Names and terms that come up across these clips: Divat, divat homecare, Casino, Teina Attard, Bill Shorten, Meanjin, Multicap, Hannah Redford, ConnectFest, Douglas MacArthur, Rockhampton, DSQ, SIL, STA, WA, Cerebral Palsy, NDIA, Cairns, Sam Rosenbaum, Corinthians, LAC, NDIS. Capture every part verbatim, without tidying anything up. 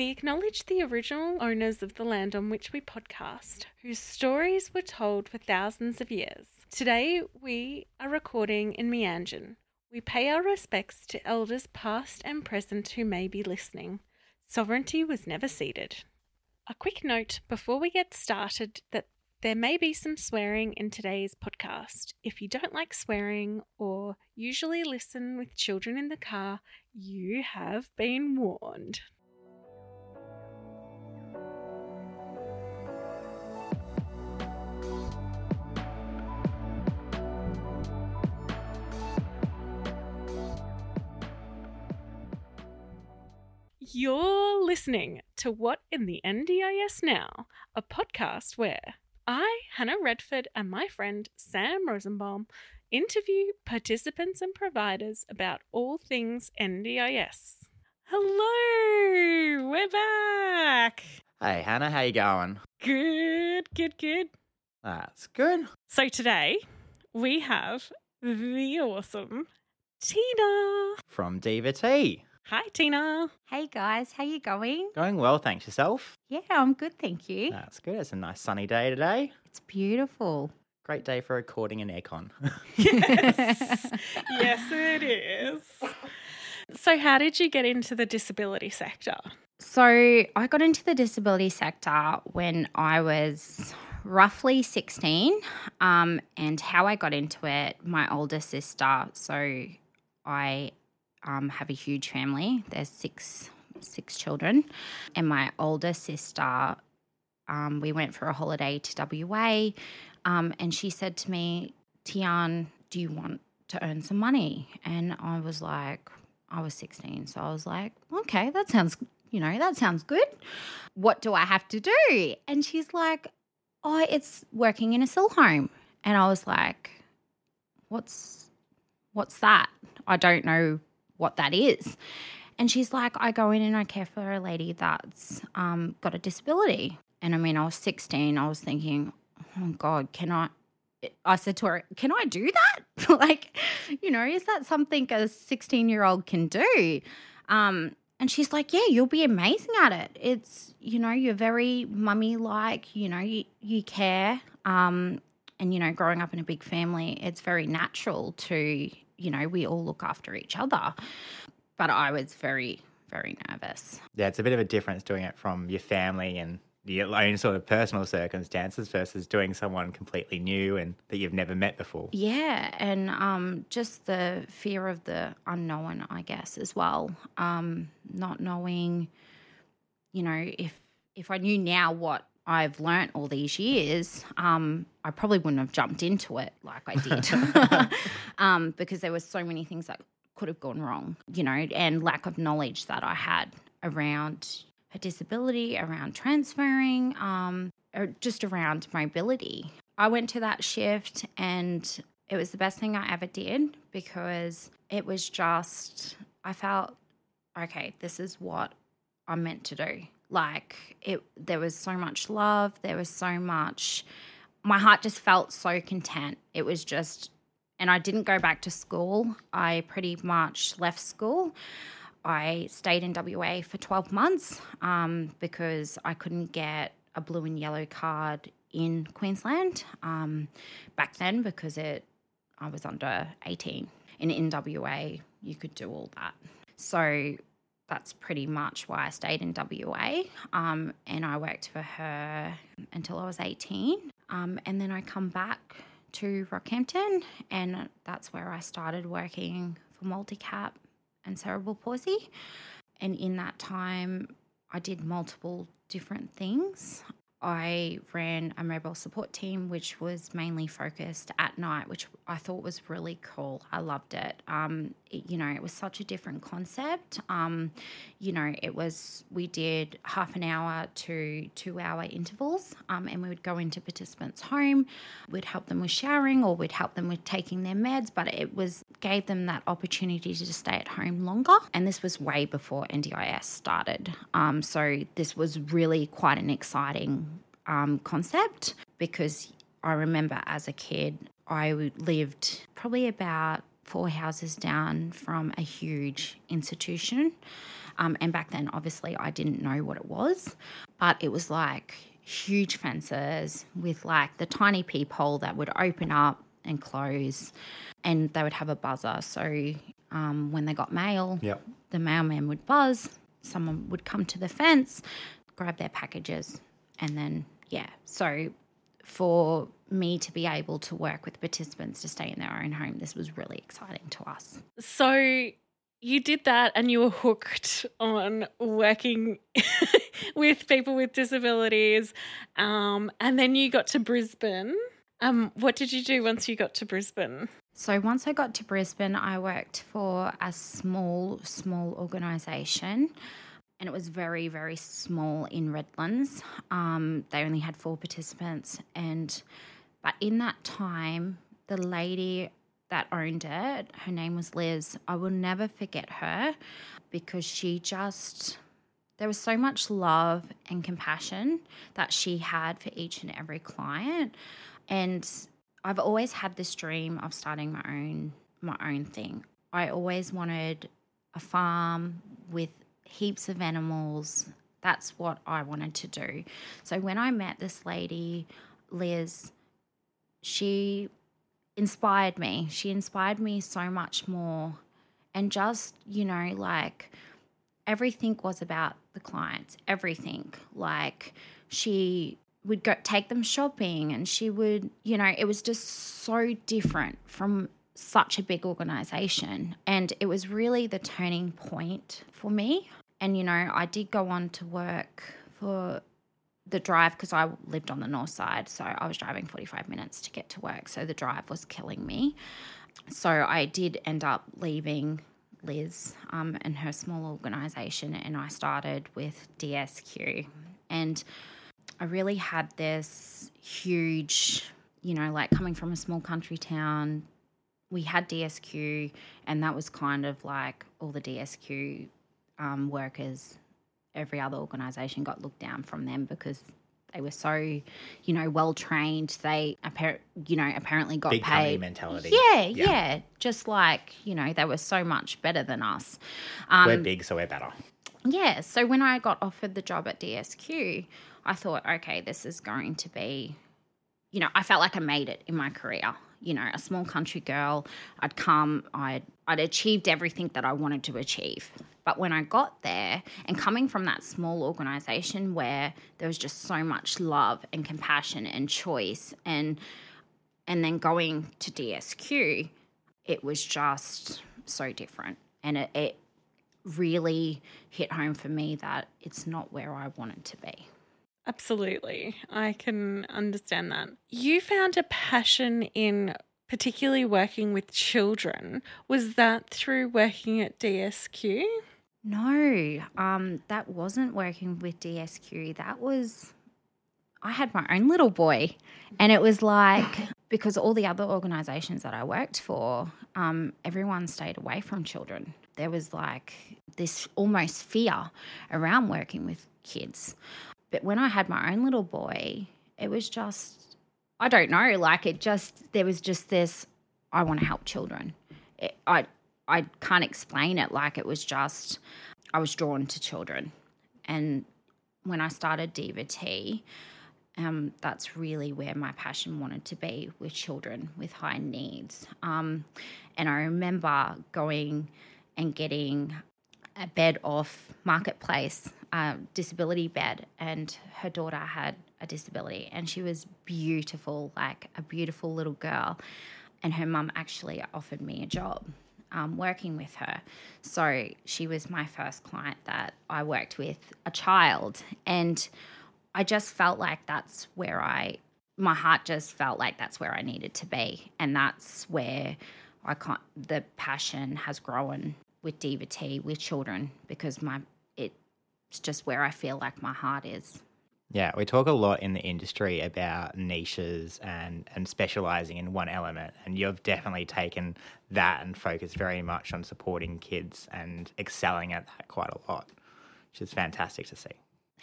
We acknowledge the original owners of the land on which we podcast, whose stories were told for thousands of years. Today, we are recording in Meanjin. We pay our respects to elders past and present who may be listening. Sovereignty was never ceded. A quick note before we get started that there may be some swearing in today's podcast. If you don't like swearing or usually listen with children in the car, you have been warned. You're listening to What in the N D I S Now, a podcast where I, Hannah Redford, and my friend Sam Rosenbaum interview participants and providers about all things N D I S. Hello, we're back. Hey, Hannah, how you going? Good, good, good. That's good. So today we have the awesome Teina. From Divat. Hi, Teina. Hey, guys. How you going? Going well, thanks. Yourself? Yeah, I'm good, thank you. That's good. It's a nice sunny day today. It's beautiful. Great day for recording in aircon. Yes. Yes, it is. So how did you get into the disability sector? So I got into the disability sector when I was roughly sixteen, um, and how I got into it, my older sister, so I... Um, have a huge family. There's six six children, and my older sister. Um, we went for a holiday to W A, um, and she said to me, "Tian, do you want to earn some money?" And I was like, I was sixteen, so I was like, "Okay, that sounds, you know, that sounds good. What do I have to do?" And she's like, "Oh, it's working in a S I L home," and I was like, "What's what's that? I don't know what that is." And she's like, "I go in and I care for a lady that's um, got a disability." And I mean, I was sixteen. I was thinking, oh God, can I, I said to her, "Can I do that?" Like, you know, is that something a sixteen year old can do? Um, and she's like, "Yeah, you'll be amazing at it. It's, you know, you're very mummy like, you know, you, you care. Um, and, you know, growing up in a big family, it's very natural to, you know, we all look after each other." But I was very, very nervous. Yeah, it's a bit of a difference doing it from your family and your own sort of personal circumstances versus doing someone completely new and that you've never met before. Yeah, and um, just the fear of the unknown, I guess, as well. Um, not knowing, you know, if if I knew now what I've learnt all these years, um, I probably wouldn't have jumped into it like I did um, because there were so many things that could have gone wrong, you know, and lack of knowledge that I had around a disability, around transferring, um, or just around mobility. I went to that shift and it was the best thing I ever did because it was just, I felt, okay, this is what I'm meant to do. Like it, there was so much love, there was so much, my heart just felt so content. It was just, and I didn't go back to school. I pretty much left school. I stayed in W A for twelve months um, because I couldn't get a blue and yellow card in Queensland um, back then because it, I was under eighteen. And in W A, you could do all that. So that's pretty much why I stayed in W A um, and I worked for her until I was eighteen um, and then I come back to Rockhampton, and that's where I started working for Multicap and Cerebral Palsy. And in that time I did multiple different things. I ran a mobile support team which was mainly focused at night, which I thought was really cool. I loved it. Um, it you know, it was such a different concept. Um, you know, it was we did half an hour to two-hour intervals um, and we would go into participants' home. We'd help them with showering or we'd help them with taking their meds, but it was gave them that opportunity to stay at home longer. And this was way before N D I S started. Um, so this was really quite an exciting Um, concept because I remember as a kid I lived probably about four houses down from a huge institution Um, and back then, obviously, I didn't know what it was, but it was like huge fences with like the tiny peephole that would open up and close, and they would have a buzzer. So um, when they got mail, yep. the mailman would buzz, someone would come to the fence, grab their packages, and then, yeah. So for me to be able to work with participants to stay in their own home, this was really exciting to us. So you did that and you were hooked on working with people with disabilities, um, and then you got to Brisbane. Um, what did you do once you got to Brisbane? So once I got to Brisbane, I worked for a small, small organisation, and it was very, very small in Redlands. Um, they only had four participants, and but in that time, the lady that owned it, her name was Liz. I will never forget her because she just... there was so much love and compassion that she had for each and every client. And I've always had this dream of starting my own my own thing. I always wanted a farm with heaps of animals. That's what I wanted to do. So when I met this lady, Liz, she inspired me. She inspired me so much more. And just, you know, like everything was about the clients, everything. Like she... would go take them shopping, and she would, you know, it was just so different from such a big organisation, and it was really the turning point for me. And, you know, I did go on to work for the drive because I lived on the north side, so I was driving forty-five minutes to get to work, so the drive was killing me. So I did end up leaving Liz um, and her small organisation, and I started with D S Q, and I really had this huge, you know, like coming from a small country town, we had D S Q, and that was kind of like all the D S Q um, workers, every other organisation got looked down from them because they were so, you know, well-trained. They, appar- you know, apparently got big paid. Big mentality. Yeah, yeah, yeah. Just like, you know, they were so much better than us. Um, we're big, so we're better. Yeah. So when I got offered the job at D S Q, I thought, okay, this is going to be, you know, I felt like I made it in my career. You know, a small country girl, I'd come, I'd, I'd achieved everything that I wanted to achieve. But when I got there, and coming from that small organisation where there was just so much love and compassion and choice, and and then going to D S Q, it was just so different. And it, it really hit home for me that it's not where I wanted to be. Absolutely. I can understand that. You found a passion in particularly working with children. Was that through working at D S Q? No, um, that wasn't working with D S Q. That was, I had my own little boy, and it was like, because all the other organisations that I worked for, um, everyone stayed away from children. There was like this almost fear around working with kids. But when I had my own little boy, it was just, I don't know, like it just, there was just this, I want to help children. It, I I can't explain it. Like it was just, I was drawn to children. And when I started Divat, um, that's really where my passion wanted to be, with children with high needs. Um, and I remember going and getting a bed off Marketplace, a disability bed, and her daughter had a disability, and she was beautiful, like a beautiful little girl, and her mum actually offered me a job um, working with her. So she was my first client that I worked with, a child, and I just felt like that's where I, my heart just felt like that's where I needed to be, and that's where I can't, the passion has grown with Divat, with children, because my it's just where I feel like my heart is. Yeah, we talk a lot in the industry about niches and, and specialising in one element, and you've definitely taken that and focused very much on supporting kids and excelling at that quite a lot, which is fantastic to see.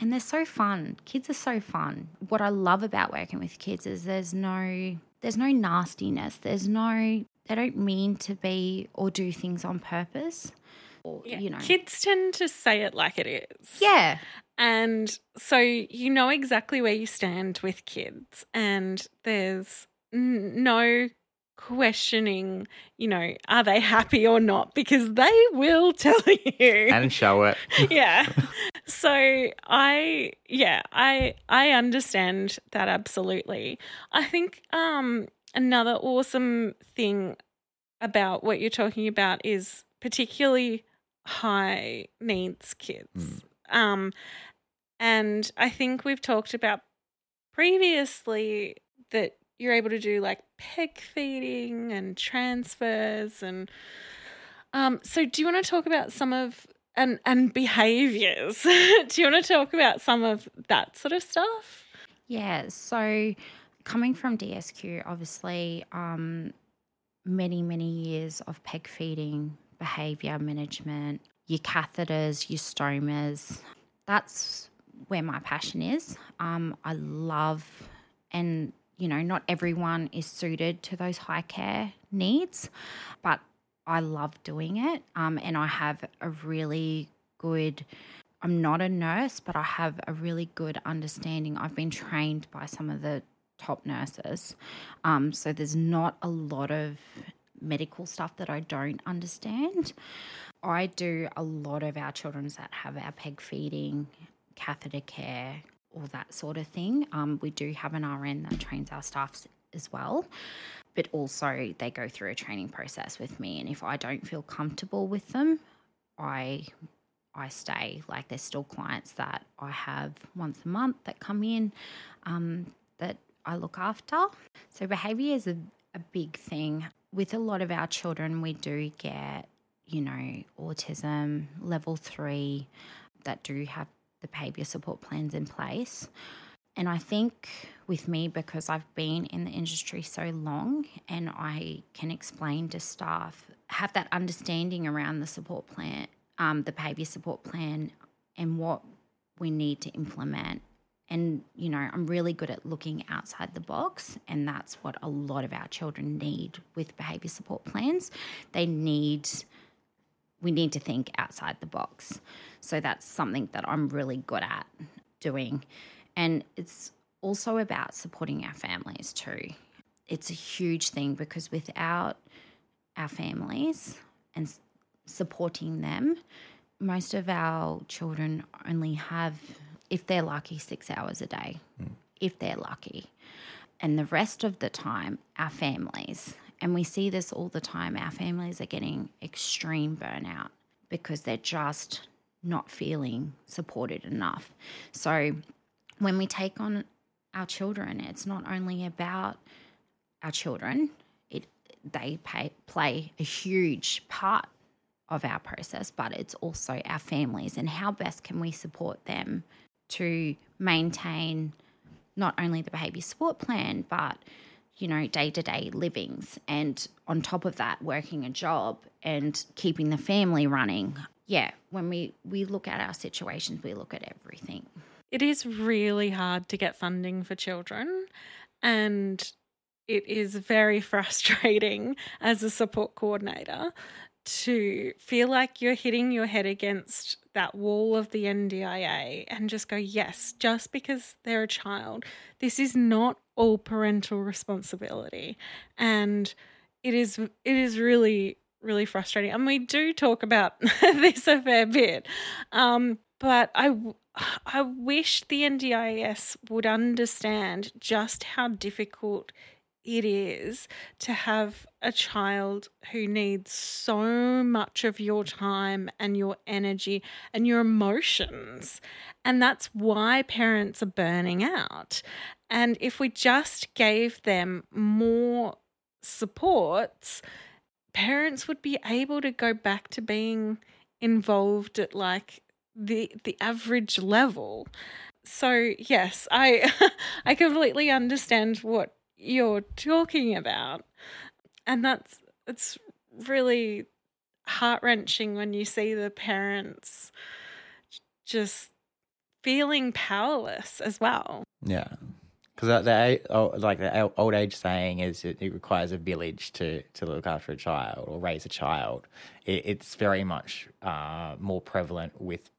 And they're so fun. Kids are so fun. What I love about working with kids is there's no there's no nastiness. There's no, they don't mean to be or do things on purpose. or, yeah. you know. Kids tend to say it like it is. Yeah. And so you know exactly where you stand with kids, and there's n- no questioning, you know, are they happy or not, because they will tell you. And show it. yeah. So I, yeah, I I understand that absolutely. I think um, another awesome thing about what you're talking about is particularly high needs kids. Mm. Um, and I think we've talked about previously that you're able to do like peg feeding and transfers and um, so do you want to talk about some of and, and behaviours? Do you want to talk about some of that sort of stuff? Yeah, so coming from D S Q, obviously um, many, many years of peg feeding, behaviour management, your catheters, your stomas, that's where my passion is. Um, I love and, you know, not everyone is suited to those high care needs, but I love doing it um, and I have a really good, I'm not a nurse, but I have a really good understanding. I've been trained by some of the top nurses, um, so there's not a lot of medical stuff that I don't understand. I do a lot of our children's that have our peg feeding, catheter care, all that sort of thing. Um, we do have an R N that trains our staffs as well, but also they go through a training process with me, and if I don't feel comfortable with them, I I stay. Like there's still clients that I have once a month that come in um, that I look after. So behaviour is a, a big thing. With a lot of our children, we do get, you know, autism, level three, that do have the behaviour support plans in place. And I think with me, because I've been in the industry so long and I can explain to staff, have that understanding around the support plan, um, the behaviour support plan and what we need to implement. And, you know, I'm really good at looking outside the box, and that's what a lot of our children need with behaviour support plans. They need, we need to think outside the box. So that's something that I'm really good at doing. And it's also about supporting our families too. It's a huge thing, because without our families and supporting them, most of our children only have, if they're lucky, six hours a day, mm. if they're lucky. And the rest of the time, our families, and we see this all the time, our families are getting extreme burnout because they're just not feeling supported enough. So when we take on our children, it's not only about our children, it they pay, play a huge part of our process, but it's also our families and how best can we support them to maintain not only the behaviour support plan, but, you know, day-to-day livings, and on top of that working a job and keeping the family running. Yeah, when we, we look at our situations, we look at everything. It is really hard to get funding for children, and it is very frustrating as a support coordinator to feel like you're hitting your head against that wall of the N D I A and just go, yes, just because they're a child, this is not all parental responsibility. And it is it is really, really frustrating. And we do talk about this a fair bit, um, but I, I wish the N D I S would understand just how difficult it is to have a child who needs so much of your time and your energy and your emotions. And that's why parents are burning out. And if we just gave them more supports, parents would be able to go back to being involved at like the the average level. So yes, I I completely understand what you're talking about, and that's it's really heart-wrenching when you see the parents just feeling powerless as well. Yeah, Because the, like the old age saying is it, it requires a village to, to look after a child or raise a child. It, it's very much uh, more prevalent with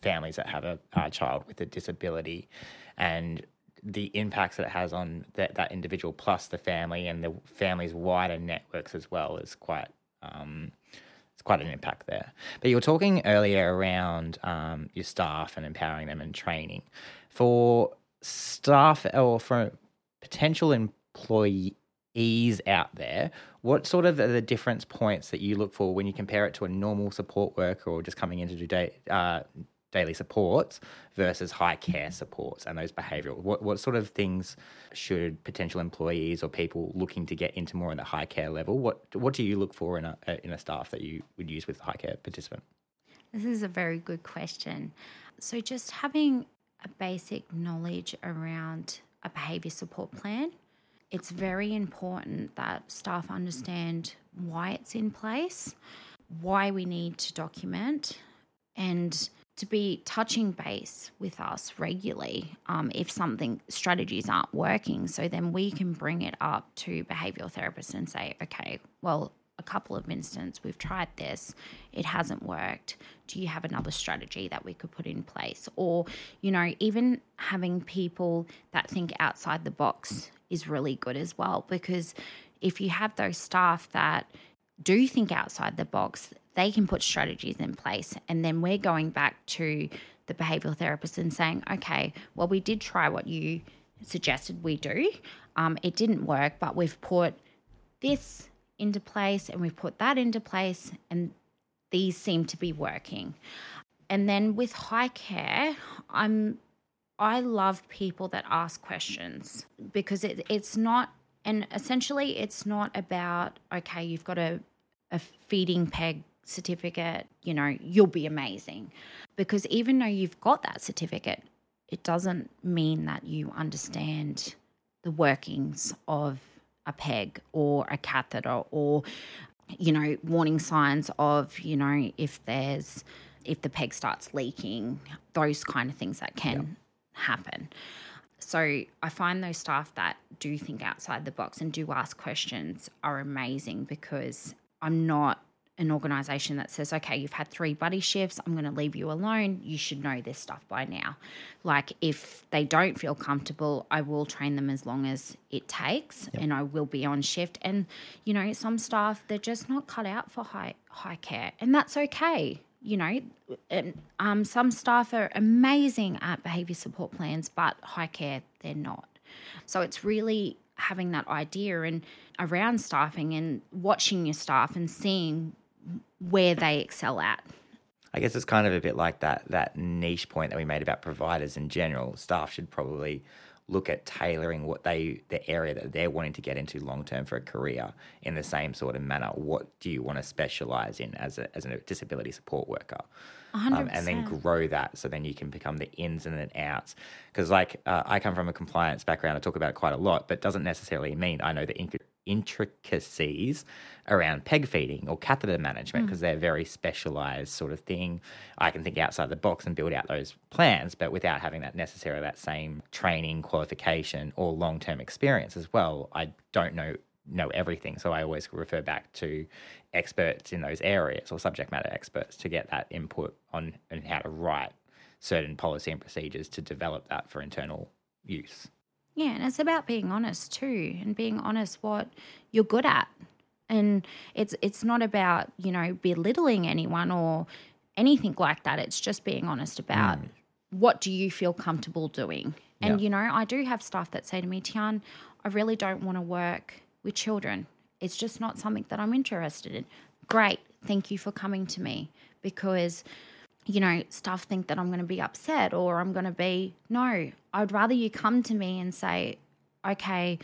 families that have a, a child with a disability, and the impacts that it has on that, that individual plus the family and the family's wider networks as well is quite um, it's quite an impact there. But you were talking earlier around um, your staff and empowering them and training. For staff or for potential employees out there, what sort of are the difference points that you look for when you compare it to a normal support worker or just coming in to do day, uh, daily supports versus high care supports and those behavioural? What what sort of things should potential employees or people looking to get into more in the high care level, what what do you look for in a in a staff that you would use with a high care participant? This is a very good question. So just having a basic knowledge around a behaviour support plan. It's very important that staff understand why it's in place, why we need to document, and to be touching base with us regularly um, if something strategies aren't working. So then we can bring it up to behavioural therapists and say, okay, well, a couple of instances we've tried this, it hasn't worked. Do you have another strategy that we could put in place? Or, you know, even having people that think outside the box is really good as well, because if you have those staff that do think outside the box, they can put strategies in place, and then we're going back to the behavioural therapist and saying, okay, well, we did try what you suggested we do. Um, it didn't work, but we've put this into place and we've put that into place, and these seem to be working. And then with high care, I'm I love people that ask questions, because it, it's not, and essentially it's not about, okay, you've got a, a feeding peg certificate, you know, you'll be amazing. Because even though you've got that certificate, it doesn't mean that you understand the workings of a peg or a catheter, or, you know, warning signs of, you know, if there's, if the peg starts leaking, those kind of things that can yeah. happen. So I find those staff that do think outside the box and do ask questions are amazing, because I'm not an organisation that says, okay, you've had three buddy shifts, I'm going to leave you alone, you should know this stuff by now. Like, if they don't feel comfortable, I will train them as long as it takes, yep. and I will be on shift. And, you know, some staff, they're just not cut out for high high care, and that's okay. You know, and, um, some staff are amazing at behaviour support plans, but high care, they're not. So it's really having that idea and around staffing and watching your staff and seeing where they excel at. I guess it's kind of a bit like that that niche point that we made about providers in general. Staff should probably look at tailoring what they the area that they're wanting to get into long term for a career in the same sort of manner. What do you want to specialise in as a as a disability support worker? one hundred percent. Um, and then grow that, so then you can become the ins and the outs. Because like uh, I come from a compliance background, I talk about it quite a lot, but doesn't necessarily mean I know the inc- intricacies around peg feeding or catheter management, because mm. they're very specialised sort of thing. I can think outside the box and build out those plans, but without having that necessarily that same training, qualification or long-term experience as well, I don't know know everything. So I always refer back to experts in those areas or subject matter experts to get that input on and how to write certain policy and procedures to develop that for internal use. Yeah, and it's about being honest too, and being honest what you're good at. And it's it's not about, you know, belittling anyone or anything like that. It's just being honest about mm. what do you feel comfortable doing. And, yeah. you know, I do have staff that say to me, Tian, I really don't want to work with children. It's just not something that I'm interested in. Great, thank you for coming to me, because, you know, staff think that I'm going to be upset or I'm going to be, no, I'd rather you come to me and say, okay,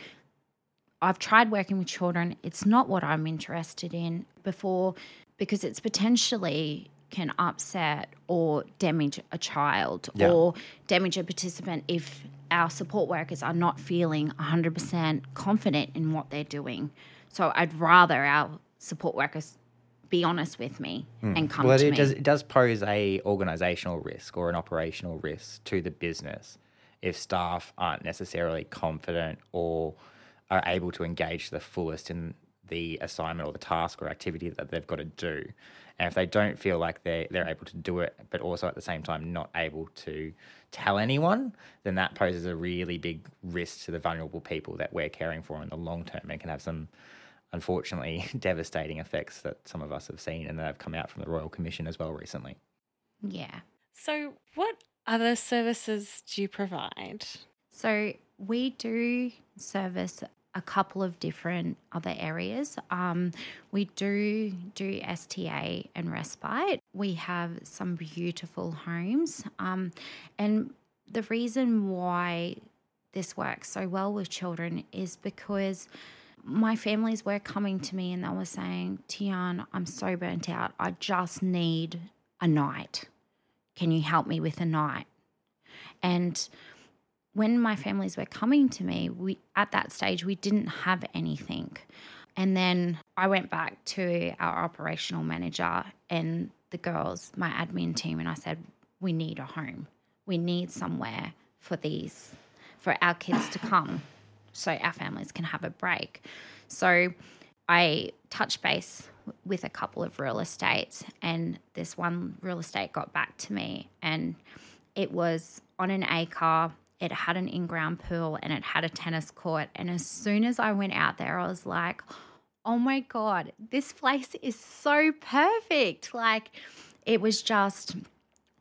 I've tried working with children, it's not what I'm interested in before, because it's potentially can upset or damage a child yeah. or damage a participant if our support workers are not feeling one hundred percent confident in what they're doing. So I'd rather our support workers be honest with me mm. and come well, to it me. Well, it does pose a organisational risk or an operational risk to the business if staff aren't necessarily confident or are able to engage to the fullest in the assignment or the task or activity that they've got to do. And if they don't feel like they're, they're able to do it, but also at the same time not able to tell anyone, then that poses a really big risk to the vulnerable people that we're caring for in the long term, and can have some, unfortunately, devastating effects that some of us have seen and that have come out from the Royal Commission as well recently. Yeah. So what other services do you provide? So we do service a couple of different other areas. Um, we do do S T A and respite. We have some beautiful homes. Um, and the reason why this works so well with children is because my families were coming to me and they were saying, "Tian, I'm so burnt out. I just need a night. Can you help me with a night?" And when my families were coming to me, we at that stage, we didn't have anything. And then I went back to our operational manager and the girls, my admin team, and I said, "We need a home. We need somewhere for these, for our kids to come so our families can have a break." So I touched base with a couple of real estates, and this one real estate got back to me, and it was on an acre. It had an in-ground pool and it had a tennis court. And as soon as I went out there, I was like, oh my God, this place is so perfect. Like, it was just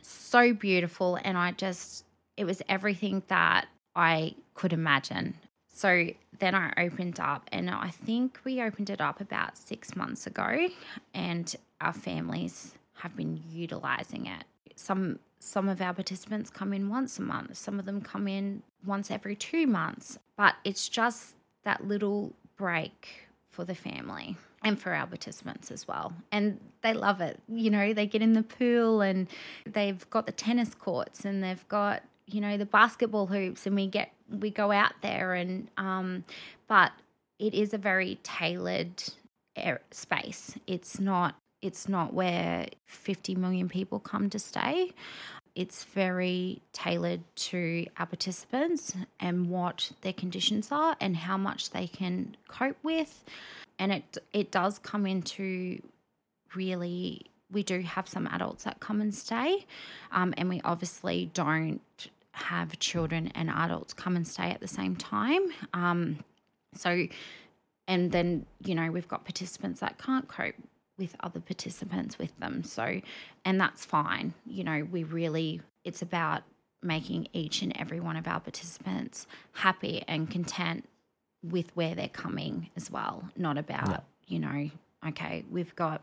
so beautiful. And I just, it was everything that I could imagine. So then I opened up, and I think we opened it up about six months ago, and our families have been utilising it. Some Some of our participants come in once a month. Some of them come in once every two months. But it's just that little break for the family and for our participants as well. And they love it. You know, they get in the pool and they've got the tennis courts and they've got, you know, the basketball hoops, and we get we go out there. And um, but it is a very tailored space. It's not. It's not where fifty million people come to stay. It's very tailored to our participants and what their conditions are and how much they can cope with. And it it does come into really, we do have some adults that come and stay, um, and we obviously don't have children and adults come and stay at the same time. Um, so, and then, you know, we've got participants that can't cope with other participants with them. So, and that's fine. You know, we really, it's about making each and every one of our participants happy and content with where they're coming as well. Not about, no. you know, okay, we've got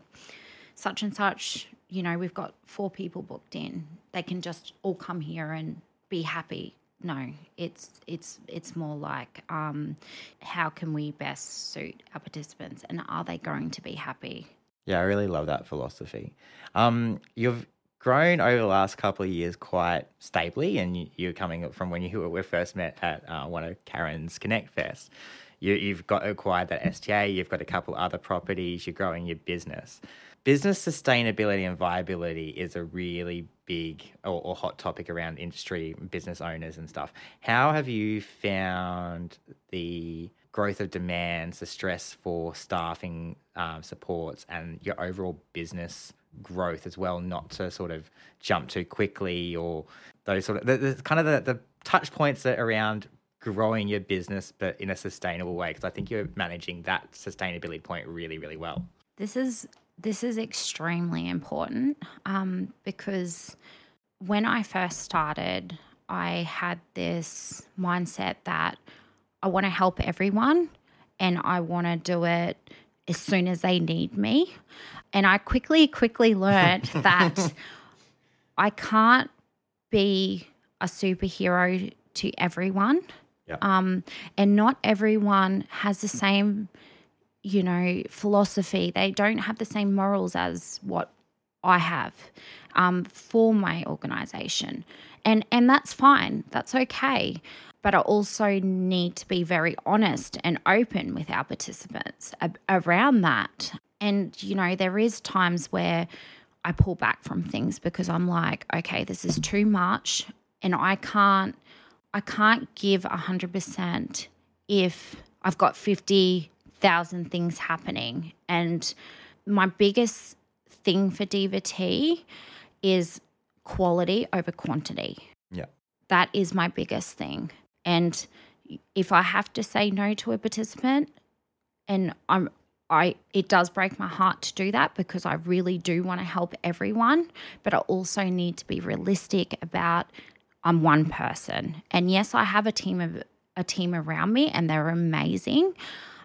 such and such, you know, we've got four people booked in. They can just all come here and be happy. No, it's it's it's more like um, how can we best suit our participants, and are they going to be happy? Yeah, I really love that philosophy. Um, you've grown over the last couple of years quite stably, and you, you're coming from when you were first met at uh, one of Karen's ConnectFest. You, you've got acquired that S T A, you've got a couple other properties, you're growing your business. Business sustainability and viability is a really big or, or hot topic around industry, business owners and stuff. How have you found the growth of demands, the stress for staffing um, supports, and your overall business growth as well, not to sort of jump too quickly, or those sort of the, the, kind of the, the touch points that around growing your business but in a sustainable way, because I think you're managing that sustainability point really, really well. This is this is extremely important um, because when I first started, I had this mindset that I want to help everyone and I want to do it as soon as they need me. And I quickly, quickly learned that I can't be a superhero to everyone. Yep. Um, and not everyone has the same, you know, philosophy. They don't have the same morals as what I have um, for my organisation. And, and that's fine. That's okay. But I also need to be very honest and open with our participants ab- around that. And, you know, there is times where I pull back from things because I'm like, okay, this is too much and I can't, I can't give one hundred percent if I've got fifty thousand things happening. And my biggest thing for D V T is quality over quantity. Yeah. That is my biggest thing. And if I have to say no to a participant, and I'm, I, it does break my heart to do that because I really do want to help everyone, but I also need to be realistic about I'm one person. And yes, I have a team of a team around me and they're amazing,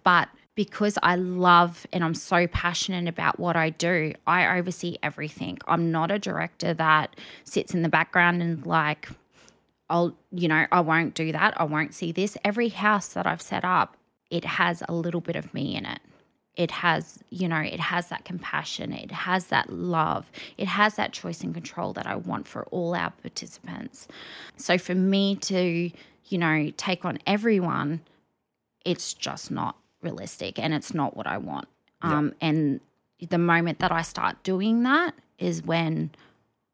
but because I love and I'm so passionate about what I do, I oversee everything. I'm not a director that sits in the background and like, I'll, you know, I won't do that. I won't see this. Every house that I've set up, it has a little bit of me in it. It has, you know, it has that compassion. It has that love. It has that choice and control that I want for all our participants. So for me to, you know, take on everyone, it's just not realistic and it's not what I want. Yeah. Um, and the moment that I start doing that is when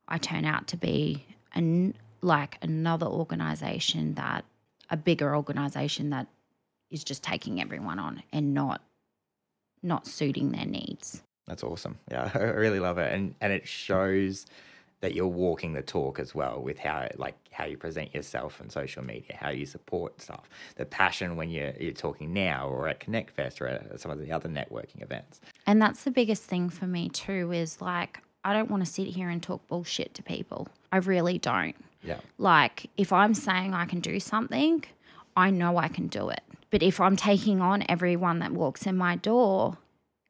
I turn out to be an, like another organisation that, a bigger organisation that is just taking everyone on and not not suiting their needs. That's awesome. Yeah, I really love it. And and it shows that you're walking the talk as well with how like how you present yourself on social media, how you support stuff, the passion when you're, you're talking now or at ConnectFest or at some of the other networking events. And that's the biggest thing for me too is like I don't want to sit here and talk bullshit to people. I really don't. Yeah. Like if I'm saying I can do something, I know I can do it. But if I'm taking on everyone that walks in my door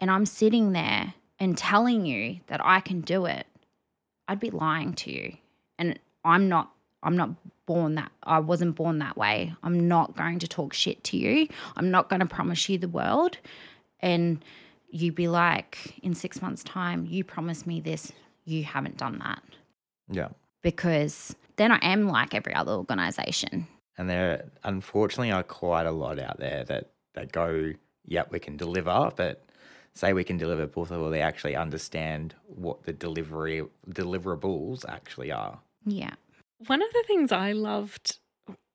and I'm sitting there and telling you that I can do it, I'd be lying to you. And I'm not I'm not born that – I wasn't born that way. I'm not going to talk shit to you. I'm not going to promise you the world. And you'd be like, in six months' time, you promised me this. You haven't done that. Yeah. Because then I am like every other organisation. And there, unfortunately, are quite a lot out there that, that go, yep, we can deliver, but say we can deliver before they actually understand what the delivery deliverables actually are. Yeah. One of the things I loved,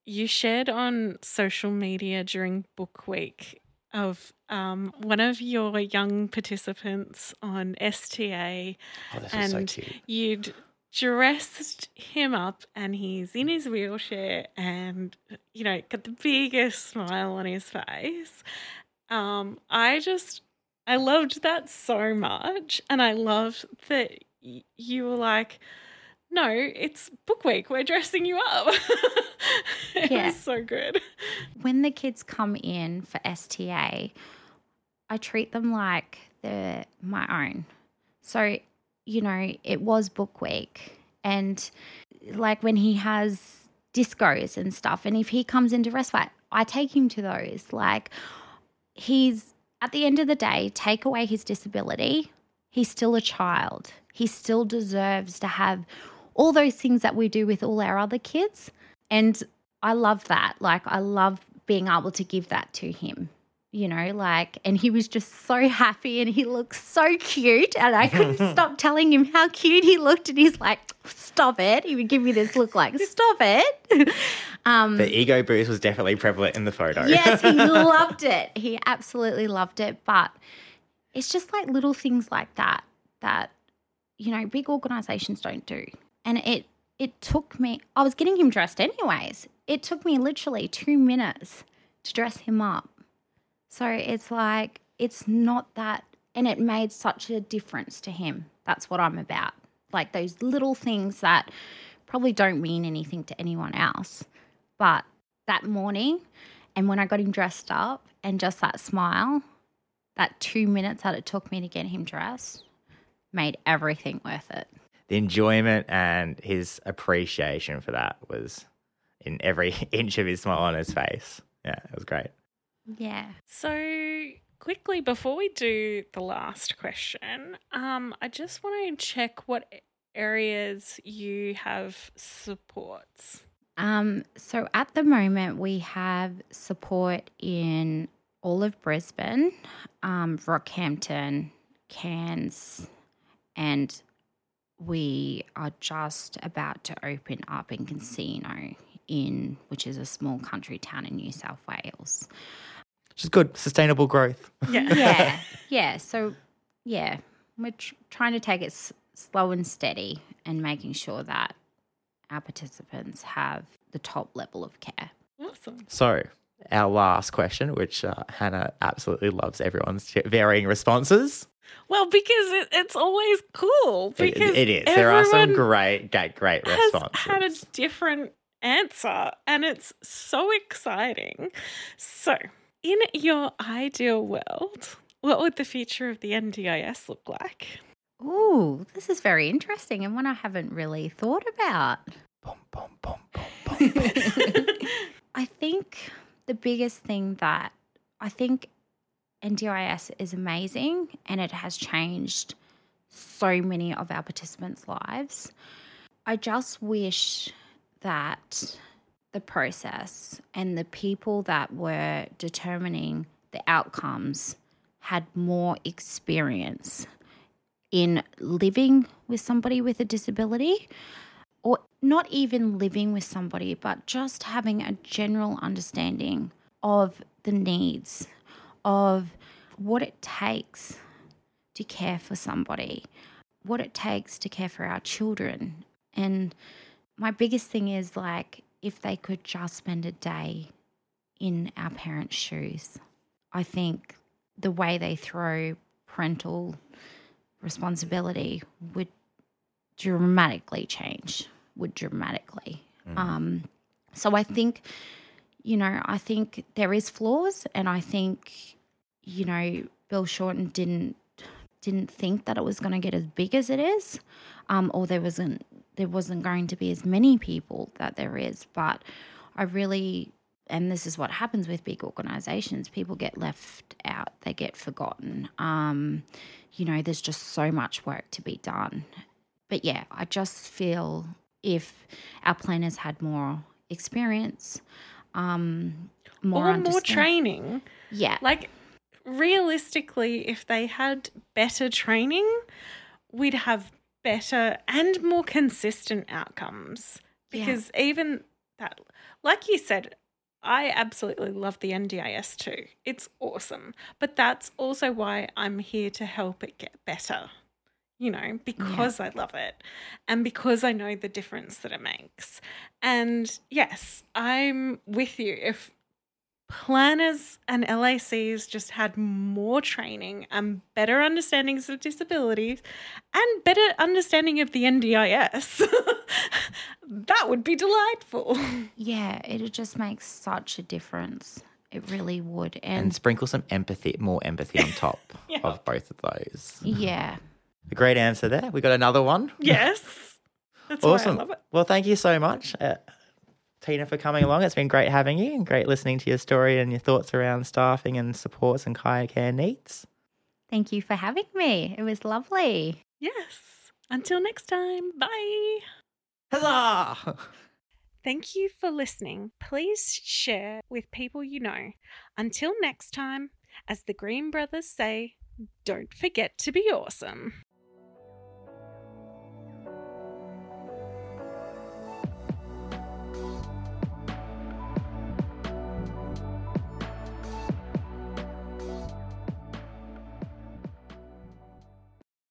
you shared on social media during Book Week of um, one of your young participants on S T A. Oh, this is so cute. You'd dressed him up and he's in his wheelchair and, you know, got the biggest smile on his face. Um, I just, I loved that so much, and I loved that y- you were like, no, it's Book Week, we're dressing you up. It yeah. was so good. When the kids come in for S T A, I treat them like they're my own. So you know, it was Book Week, and like when he has discos and stuff, and if he comes into respite, I take him to those. Like he's, at the end of the day, take away his disability, he's still a child. He still deserves to have all those things that we do with all our other kids, and I love that. Like I love being able to give that to him. You know, like, and he was just so happy and he looked so cute, and I couldn't stop telling him how cute he looked, and he's like, stop it. He would give me this look like, stop it. Um, the ego boost was definitely prevalent in the photo. Yes, he loved it. He absolutely loved it. But it's just like little things like that that, you know, big organisations don't do. And it it took me, I was getting him dressed anyways. It took me literally two minutes to dress him up. So it's like it's not that – and it made such a difference to him. That's what I'm about, like those little things that probably don't mean anything to anyone else. But that morning, and when I got him dressed up, and just that smile, that two minutes that it took me to get him dressed made everything worth it. The enjoyment and his appreciation for that was in every inch of his smile on his face. Yeah, it was great. Yeah. So quickly before we do the last question, um, I just want to check what areas you have supports. Um, so at the moment we have support in all of Brisbane, um, Rockhampton, Cairns, and we are just about to open up in Casino in, which is a small country town in New South Wales. Which is good, sustainable growth. Yeah, yeah, yeah. So, yeah, we're tr- trying to take it s- slow and steady and making sure that our participants have the top level of care. Awesome. So our last question, which uh, Hannah absolutely loves everyone's varying responses. Well, because it, it's always cool. Because it, it is. There are some great, great, great responses. Has had a different answer, and it's so exciting. So, in your ideal world, what would the future of the N D I S look like? Ooh, this is very interesting, and one I haven't really thought about. Boom, boom, boom, boom, boom, boom. I think the biggest thing that I think N D I S is amazing, and it has changed so many of our participants' lives. I just wish that the process and the people that were determining the outcomes had more experience in living with somebody with a disability, or not even living with somebody, but just having a general understanding of the needs, of what it takes to care for somebody, what it takes to care for our children. And my biggest thing is, like, if they could just spend a day in our parents' shoes. I think the way they throw parental responsibility would dramatically change, would dramatically. Mm. Um, so I think... You know, I think there is flaws, and I think, you know, Bill Shorten didn't didn't think that it was going to get as big as it is, um, or there wasn't there wasn't going to be as many people that there is. But I really, and this is what happens with big organisations, people get left out, they get forgotten. Um, you know, there's just so much work to be done. But yeah, I just feel if our planners had more experience. Um, more or more training. Yeah. Like, realistically, if they had better training, we'd have better and more consistent outcomes. Because yeah. even that, like you said, I absolutely love the N D I S too. It's awesome. But that's also why I'm here to help it get better, you know, because yeah. I love it and because I know the difference that it makes. And, yes, I'm with you. If planners and L A Cs just had more training and better understandings of disabilities and better understanding of the N D I S, that would be delightful. Yeah, it just makes such a difference. It really would. And, and sprinkle some empathy, more empathy on top yeah. of both of those. Yeah. A great answer there. We got another one. Yes. That's awesome. Why I love it. Well, thank you so much, uh, Teina, for coming along. It's been great having you and great listening to your story and your thoughts around staffing and supports and kayak care needs. Thank you for having me. It was lovely. Yes. Until next time. Bye. Huzzah! Thank you for listening. Please share with people you know. Until next time, as the Green Brothers say, don't forget to be awesome.